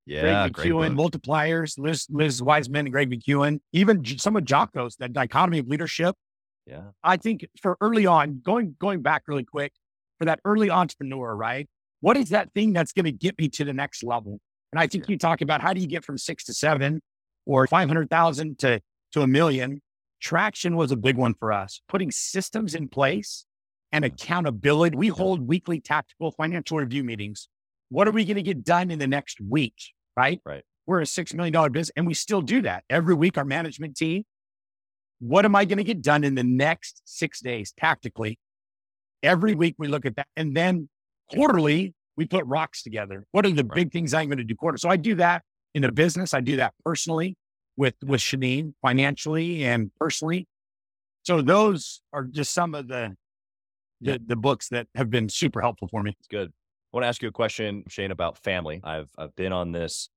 Yeah, Greg McEwen. Multipliers. Liz Wiseman and Greg McEwen. Even some of Jocko's, that Dichotomy of Leadership. Yeah, I think for early on, going back really quick for that early entrepreneur, right? What is that thing that's going to get me to the next level? And I think you talk about how do you get from 6 to 7. Or 500,000 to 1 million. Traction was a big one for us. Putting systems in place and accountability. We hold weekly tactical financial review meetings. What are we going to get done in the next week, right? Right. We're a $6 million business and we still do that. Every week, our management team, what am I going to get done in the next 6 days tactically? Every week we look at that. And then quarterly, we put rocks together. What are the big things I'm going to do quarter? So I do that. In a business, I do that personally with Shanine, financially and personally. So those are just some of the books that have been super helpful for me. It's good. I want to ask you a question, Shane, about family. I've been on this,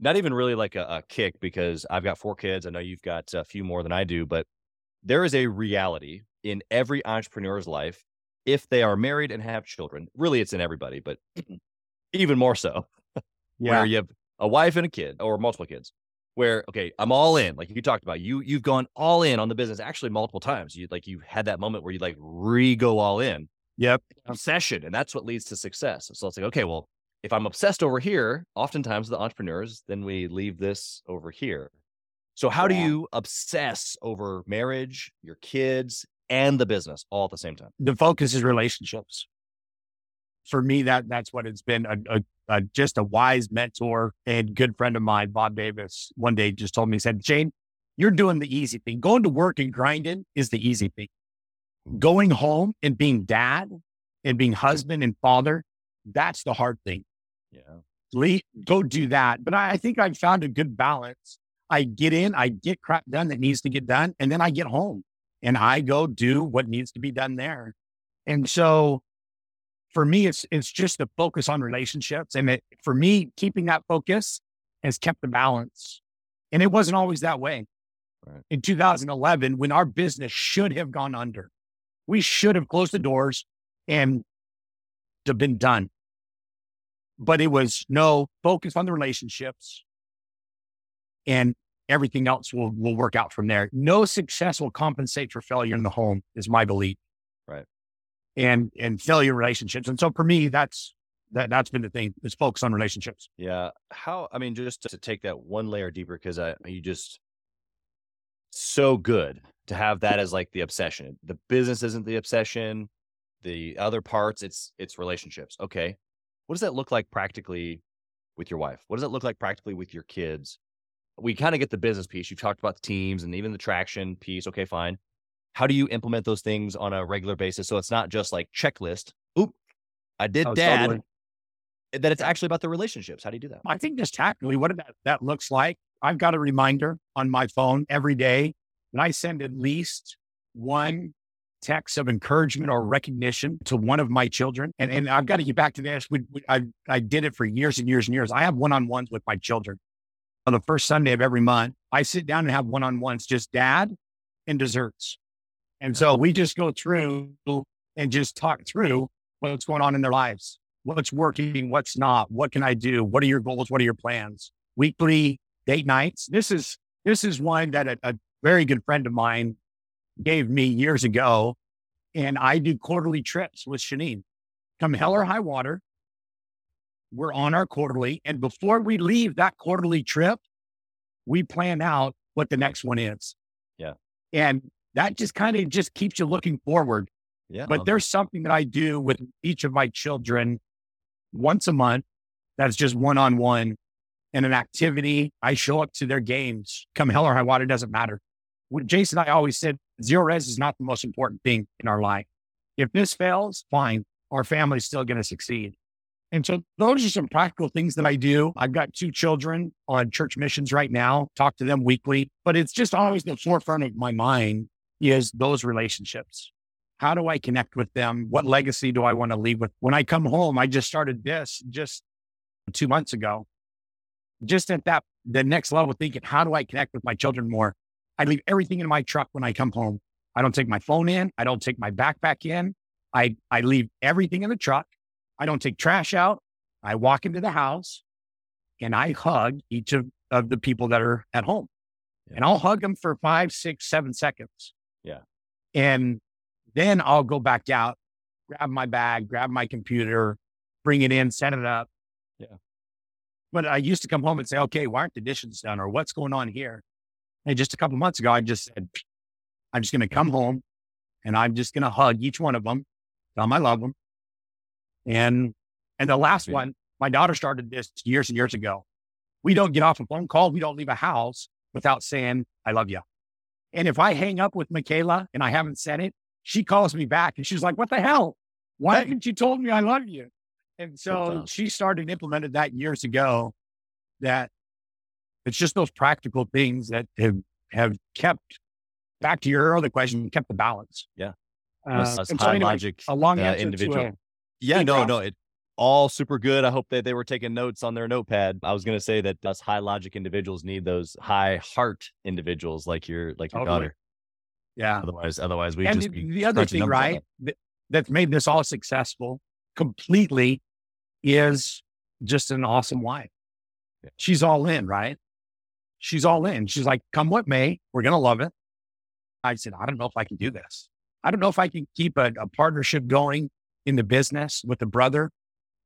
not even really like a kick because I've got 4 kids. I know you've got a few more than I do, but there is a reality in every entrepreneur's life. If they are married and have children, really it's in everybody, but even more so where you have a wife and a kid or multiple kids where, okay, I'm all in. Like you talked about, you've gone all in on the business actually multiple times. You had that moment where you like go all in. Yep. Obsession. And that's what leads to success. So it's like, okay, well, if I'm obsessed over here, oftentimes the entrepreneurs, then we leave this over here. So how do you obsess over marriage, your kids, and the business all at the same time? The focus is relationships. For me, that's what it's been. Just a wise mentor and good friend of mine, Bob Davis, one day just told me, he said, Shane, you're doing the easy thing. Going to work and grinding is the easy thing. Going home and being dad and being husband and father, that's the hard thing. Yeah, go do that. But I think I've found a good balance. I get in, I get crap done that needs to get done. And then I get home and I go do what needs to be done there. And so for me, it's just the focus on relationships. And for me, keeping that focus has kept the balance. And it wasn't always that way. Right. In 2011, when our business should have gone under, we should have closed the doors and have been done. But it was no focus on the relationships and everything else will work out from there. No success will compensate for failure in the home is my belief. Right. And failure relationships. And so for me, that's been the thing, is focus on relationships. Yeah. How, I mean, just to take that one layer deeper, because you just, so good to have that as like the obsession. The business isn't the obsession. The other parts, it's relationships. Okay. What does that look like practically with your wife? What does that look like practically with your kids? We kind of get the business piece. You've talked about the teams and even the traction piece. Okay, fine. How do you implement those things on a regular basis? So it's not just like checklist. Oop, I did that. Totally. That it's actually about the relationships. How do you do that? I think just tactically, what that looks like. I've got a reminder on my phone every day, and I send at least one text of encouragement or recognition to one of my children. And I've got to get back to this. I did it for years and years and years. I have one-on-ones with my children. On the first Sunday of every month, I sit down and have one-on-ones, just dad and desserts. And so we just go through and just talk through what's going on in their lives, what's working, what's not, what can I do? What are your goals? What are your plans? Weekly date nights. This is one that a very good friend of mine gave me years ago. And I do quarterly trips with Shanine. Come hell or high water, we're on our quarterly. And before we leave that quarterly trip, we plan out what the next one is. Yeah. And that just kind of just keeps you looking forward. Yeah. But there's something that I do with each of my children once a month. That's just one-on-one and an activity. I show up to their games. Come hell or high water, doesn't matter. When Jason and I always said, Zerorez is not the most important thing in our life. If this fails, fine. Our family's still going to succeed. And so those are some practical things that I do. I've got two children on church missions right now, talk to them weekly, but it's just always the forefront of my mind is those relationships. How do I connect with them? What legacy do I want to leave with? When I come home, I just started this just 2 months ago, just at that, the next level thinking, how do I connect with my children more? I leave everything in my truck when I come home. I don't take my phone in. I don't take my backpack in. I leave everything in the truck. I don't take trash out. I walk into the house and I hug each of the people that are at home. Yeah. And I'll hug them for 5, 6, 7 seconds. Yeah. And then I'll go back out, grab my bag, grab my computer, bring it in, set it up. Yeah. But I used to come home and say, okay, why aren't the dishes done? Or what's going on here? And just a couple months ago, I just said, I'm just going to come home and I'm just going to hug each one of them. Tell them I love them. And the last one, my daughter started this years and years ago. We don't get off a phone call. We don't leave a house without saying, I love you. And if I hang up with Michaela and I haven't said it, she calls me back and she's like, what the hell? Why haven't you told me I love you? And so she started and implemented that years ago, that it's just those practical things that have kept, back to your other question, kept the balance. Yeah. Logic, a long answer individual. Yeah, no, it all super good. I hope that they were taking notes on their notepad. I was going to say that us high logic individuals need those high heart individuals like your daughter. Yeah. Otherwise we just be the other thing, right? That's made this all successful completely is just an awesome wife. Yeah. She's all in, right? She's all in. She's like, come what may, we're going to love it. I said, I don't know if I can do this. I don't know if I can keep a partnership going in the business with a brother,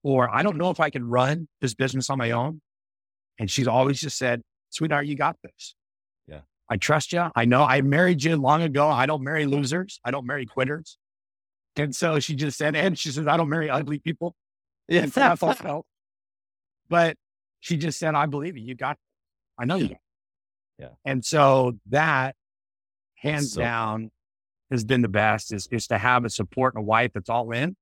or I don't know if I can run this business on my own. And she's always just said, sweetheart, you got this. Yeah. I trust you. I know I married you long ago. I don't marry losers. I don't marry quitters. And so she just said, and she says, I don't marry ugly people. Yeah. That's all felt. But she just said, I believe you. You got this. I know you. Yeah. And so that hands down has been the best is to have a support and a wife that's all in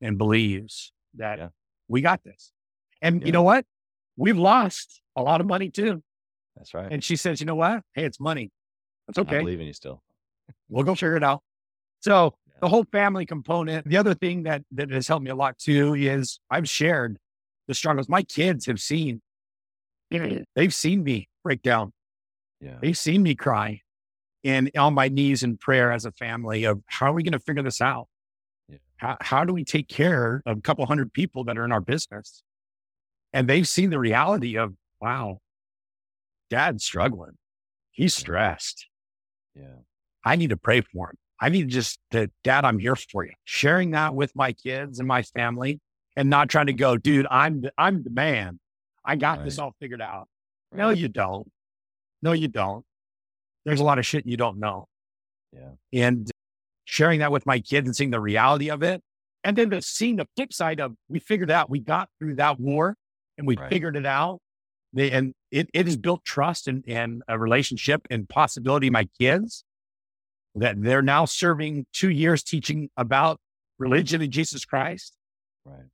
and believes that we got this. And you know what? We've lost a lot of money too. That's right. And she says, you know what? Hey, it's money. That's okay. I believe in you still. We'll go figure it out. So the whole family component, the other thing that has helped me a lot too is I've shared the struggles. My kids have seen, they've seen me break down. Yeah. They've seen me cry. And on my knees in prayer as a family of how are we going to figure this out? Yeah. How do we take care of a couple hundred people that are in our business? And they've seen the reality of, wow, dad's struggling. He's stressed. Yeah. I need to pray for him. I need to dad, I'm here for you. Sharing that with my kids and my family and not trying to go, dude, I'm the man. I got this all figured out. Right. No, you don't. There's a lot of shit you don't know. Yeah. And sharing that with my kids and seeing the reality of it. And then seeing the flip side of, we figured out, we got through that war and we figured it out. And it has built trust and a relationship and possibility. My kids, that they're now serving 2 years teaching about religion and Jesus Christ. Right.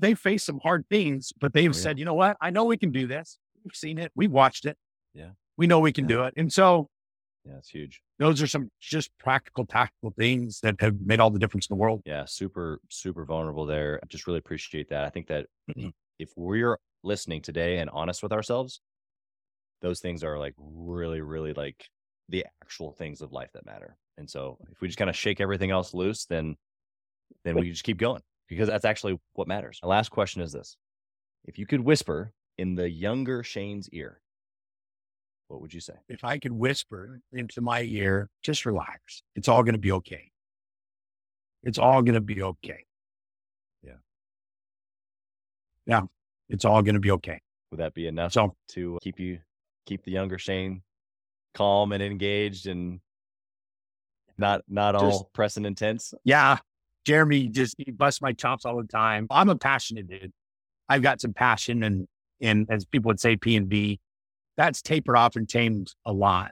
They face some hard things, but they've said, you know what? I know we can do this. We've seen it. We've watched it. Yeah. We know we can do it. And so, yeah, it's huge. Those are some just practical, tactical things that have made all the difference in the world. Yeah. Super, super vulnerable there. I just really appreciate that. I think that if we're listening today and honest with ourselves, those things are like really, really like the actual things of life that matter. And so if we just kind of shake everything else loose, then we just keep going, because that's actually what matters. My last question is this: if you could whisper in the younger Shane's ear, what would you say? If I could whisper into my ear, just relax. It's all going to be okay. It's all going to be okay. Yeah. Yeah. It's all going to be okay. Would that be enough to keep the younger Shane calm and engaged and not all pressing and tense? Yeah. Jeremy, he busts my chops all the time. I'm a passionate dude. I've got some passion and as people would say, P&B, that's tapered off and tamed a lot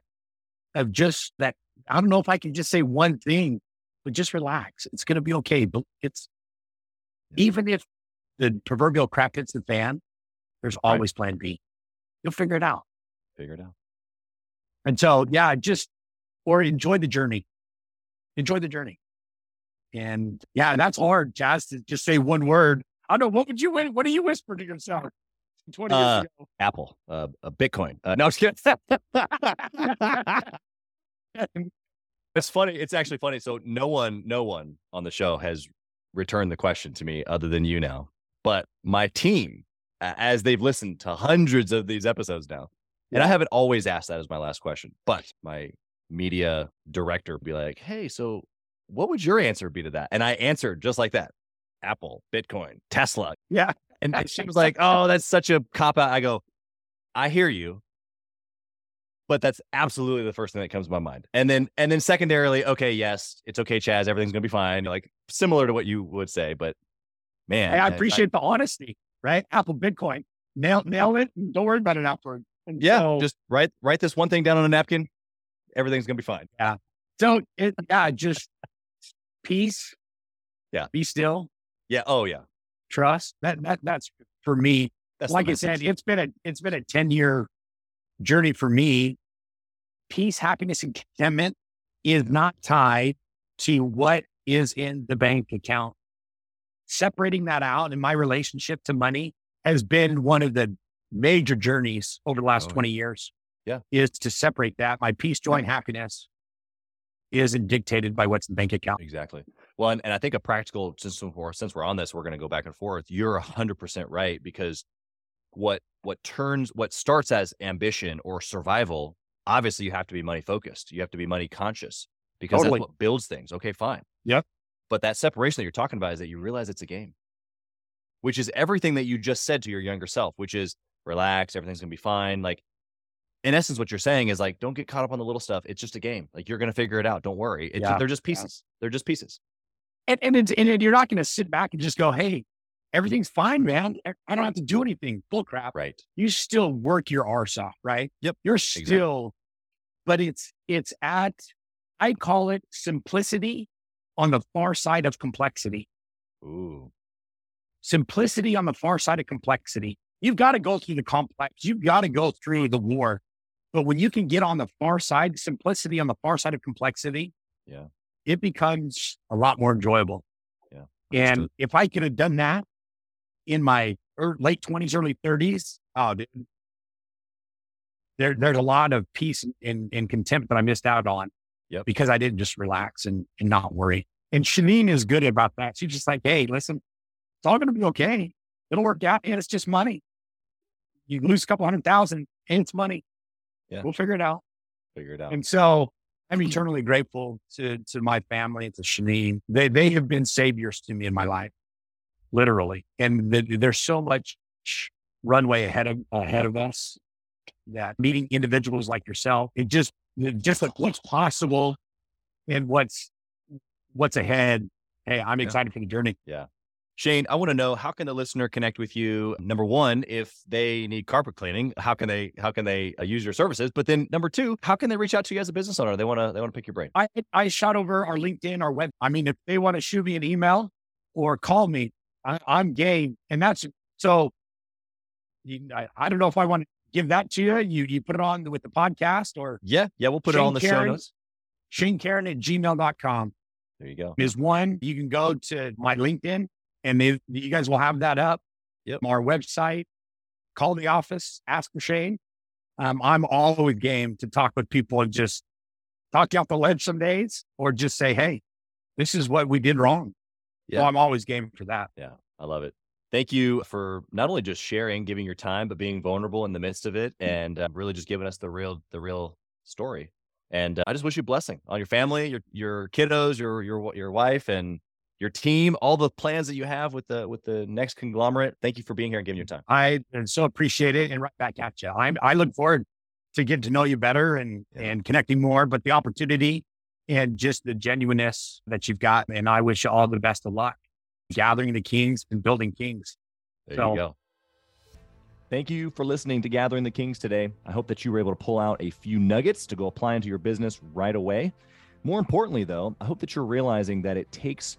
of just that. I don't know if I can just say one thing, but just relax. It's going to be okay. But even if the proverbial crap hits the fan, there's always plan B. You'll figure it out. And so, yeah, or enjoy the journey. And yeah, that's hard, Chaz, to just say one word. I don't know. What do you whisper to yourself 20 years ago? Apple, Bitcoin. No, I'm just kidding. It's funny. It's actually funny. So no one on the show has returned the question to me other than you now. But my team, as they've listened to hundreds of these episodes now, and I haven't always asked that as my last question, but my media director would be like, hey, so what would your answer be to that? And I answered just like that. Apple, Bitcoin, Tesla. Yeah. And she was like, oh, that's such a cop-out. I go, I hear you, but that's absolutely the first thing that comes to my mind. And then secondarily, okay, yes, it's okay, Chaz, everything's going to be fine. Like similar to what you would say, but man. Hey, I appreciate the honesty, right? Apple, Bitcoin, nail it. Don't worry about it afterward. And just write this one thing down on a napkin. Everything's going to be fine. Yeah. So just peace. Yeah. Be still. Yeah. Oh yeah. Trust. That's for me. That's like I said, it's been a 10-year journey for me. Peace, happiness, and contentment is not tied to what is in the bank account. Separating that out in my relationship to money has been one of the major journeys over the last 20 years. Yeah. Is to separate that. My peace, joy, and happiness isn't dictated by what's in the bank account. Exactly. Well, and I think a practical system for, since we're on this, we're going to go back and forth. You're 100% right, because what starts as ambition or survival, obviously you have to be money focused. You have to be money conscious, because that's what builds things. Okay, fine. Yeah. But that separation that you're talking about is that you realize it's a game, which is everything that you just said to your younger self, which is relax, everything's going to be fine. Like, in essence, what you're saying is like, don't get caught up on the little stuff. It's just a game. Like, you're going to figure it out. Don't worry. They're just pieces. Yeah. They're just pieces. And you're not going to sit back and just go, hey, everything's fine, man. I don't have to do anything. Bull crap. Right. You still work your arse off, right? Yep. You're still, but it's at, I call it simplicity on the far side of complexity. Ooh. Simplicity on the far side of complexity. You've got to go through the complex. You've got to go through the war. But when you can get on the far side, simplicity on the far side of complexity, yeah, it becomes a lot more enjoyable. Yeah. And if I could have done that in my late 20s, early 30s, there's a lot of peace and contempt that I missed out on, because I didn't just relax and not worry. And Shanine is good about that. She's just like, hey, listen, it's all going to be okay. It'll work out. And it's just money. You lose a couple $100,000 and it's money. Yeah. We'll figure it out. And so I'm eternally grateful to my family, to Shanine. They have been saviors to me in my life, literally. And there's so much runway ahead of us that meeting individuals like yourself, it just like what's possible and what's ahead. Hey, I'm excited for the journey. Yeah. Shane, I want to know, how can the listener connect with you? Number one, if they need carpet cleaning, how can they use your services? But then number two, how can they reach out to you as a business owner? They want to pick your brain. I shot over our LinkedIn, our web. I mean, if they want to shoot me an email or call me, I'm game. And that's so. I don't know if I want to give that to you. You put it on with the podcast or we'll put Shane it on the Karren, show notes. Shane Karren at gmail.com. There you go. Is one. You can go to my LinkedIn. And you guys will have that up. Yep. Our website, call the office, ask for Shane. I'm always game to talk with people and just talk you off the ledge some days or just say, hey, this is what we did wrong. Yeah. So I'm always game for that. Yeah, I love it. Thank you for not only just sharing, giving your time, but being vulnerable in the midst of it and really just giving us the real story. And I just wish you blessing on your family, your kiddos, your wife, and your team, all the plans that you have with the next conglomerate. Thank you for being here and giving your time. I so appreciate it. And right back at you. I look forward to getting to know you better and connecting more, but the opportunity and just the genuineness that you've got. And I wish you all the best of luck gathering the kings and building kings. There you go. Thank you for listening to Gathering the Kings today. I hope that you were able to pull out a few nuggets to go apply into your business right away. More importantly, though, I hope that you're realizing that it takes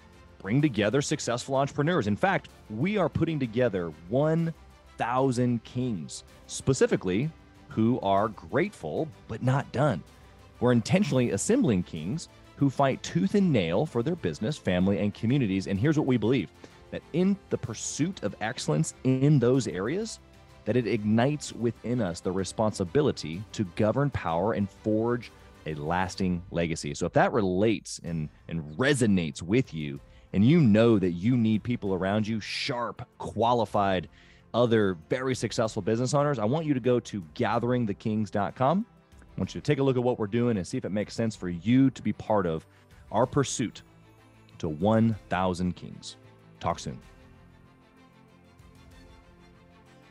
bring together successful entrepreneurs. In fact, we are putting together 1,000 kings, specifically who are grateful but not done. We're intentionally assembling kings who fight tooth and nail for their business, family, and communities. And here's what we believe, that in the pursuit of excellence in those areas, that it ignites within us the responsibility to govern power and forge a lasting legacy. So if that relates and resonates with you, and you know that you need people around you, sharp, qualified, other very successful business owners, I want you to go to gatheringthekings.com. I want you to take a look at what we're doing and see if it makes sense for you to be part of our pursuit to 1,000 kings. Talk soon.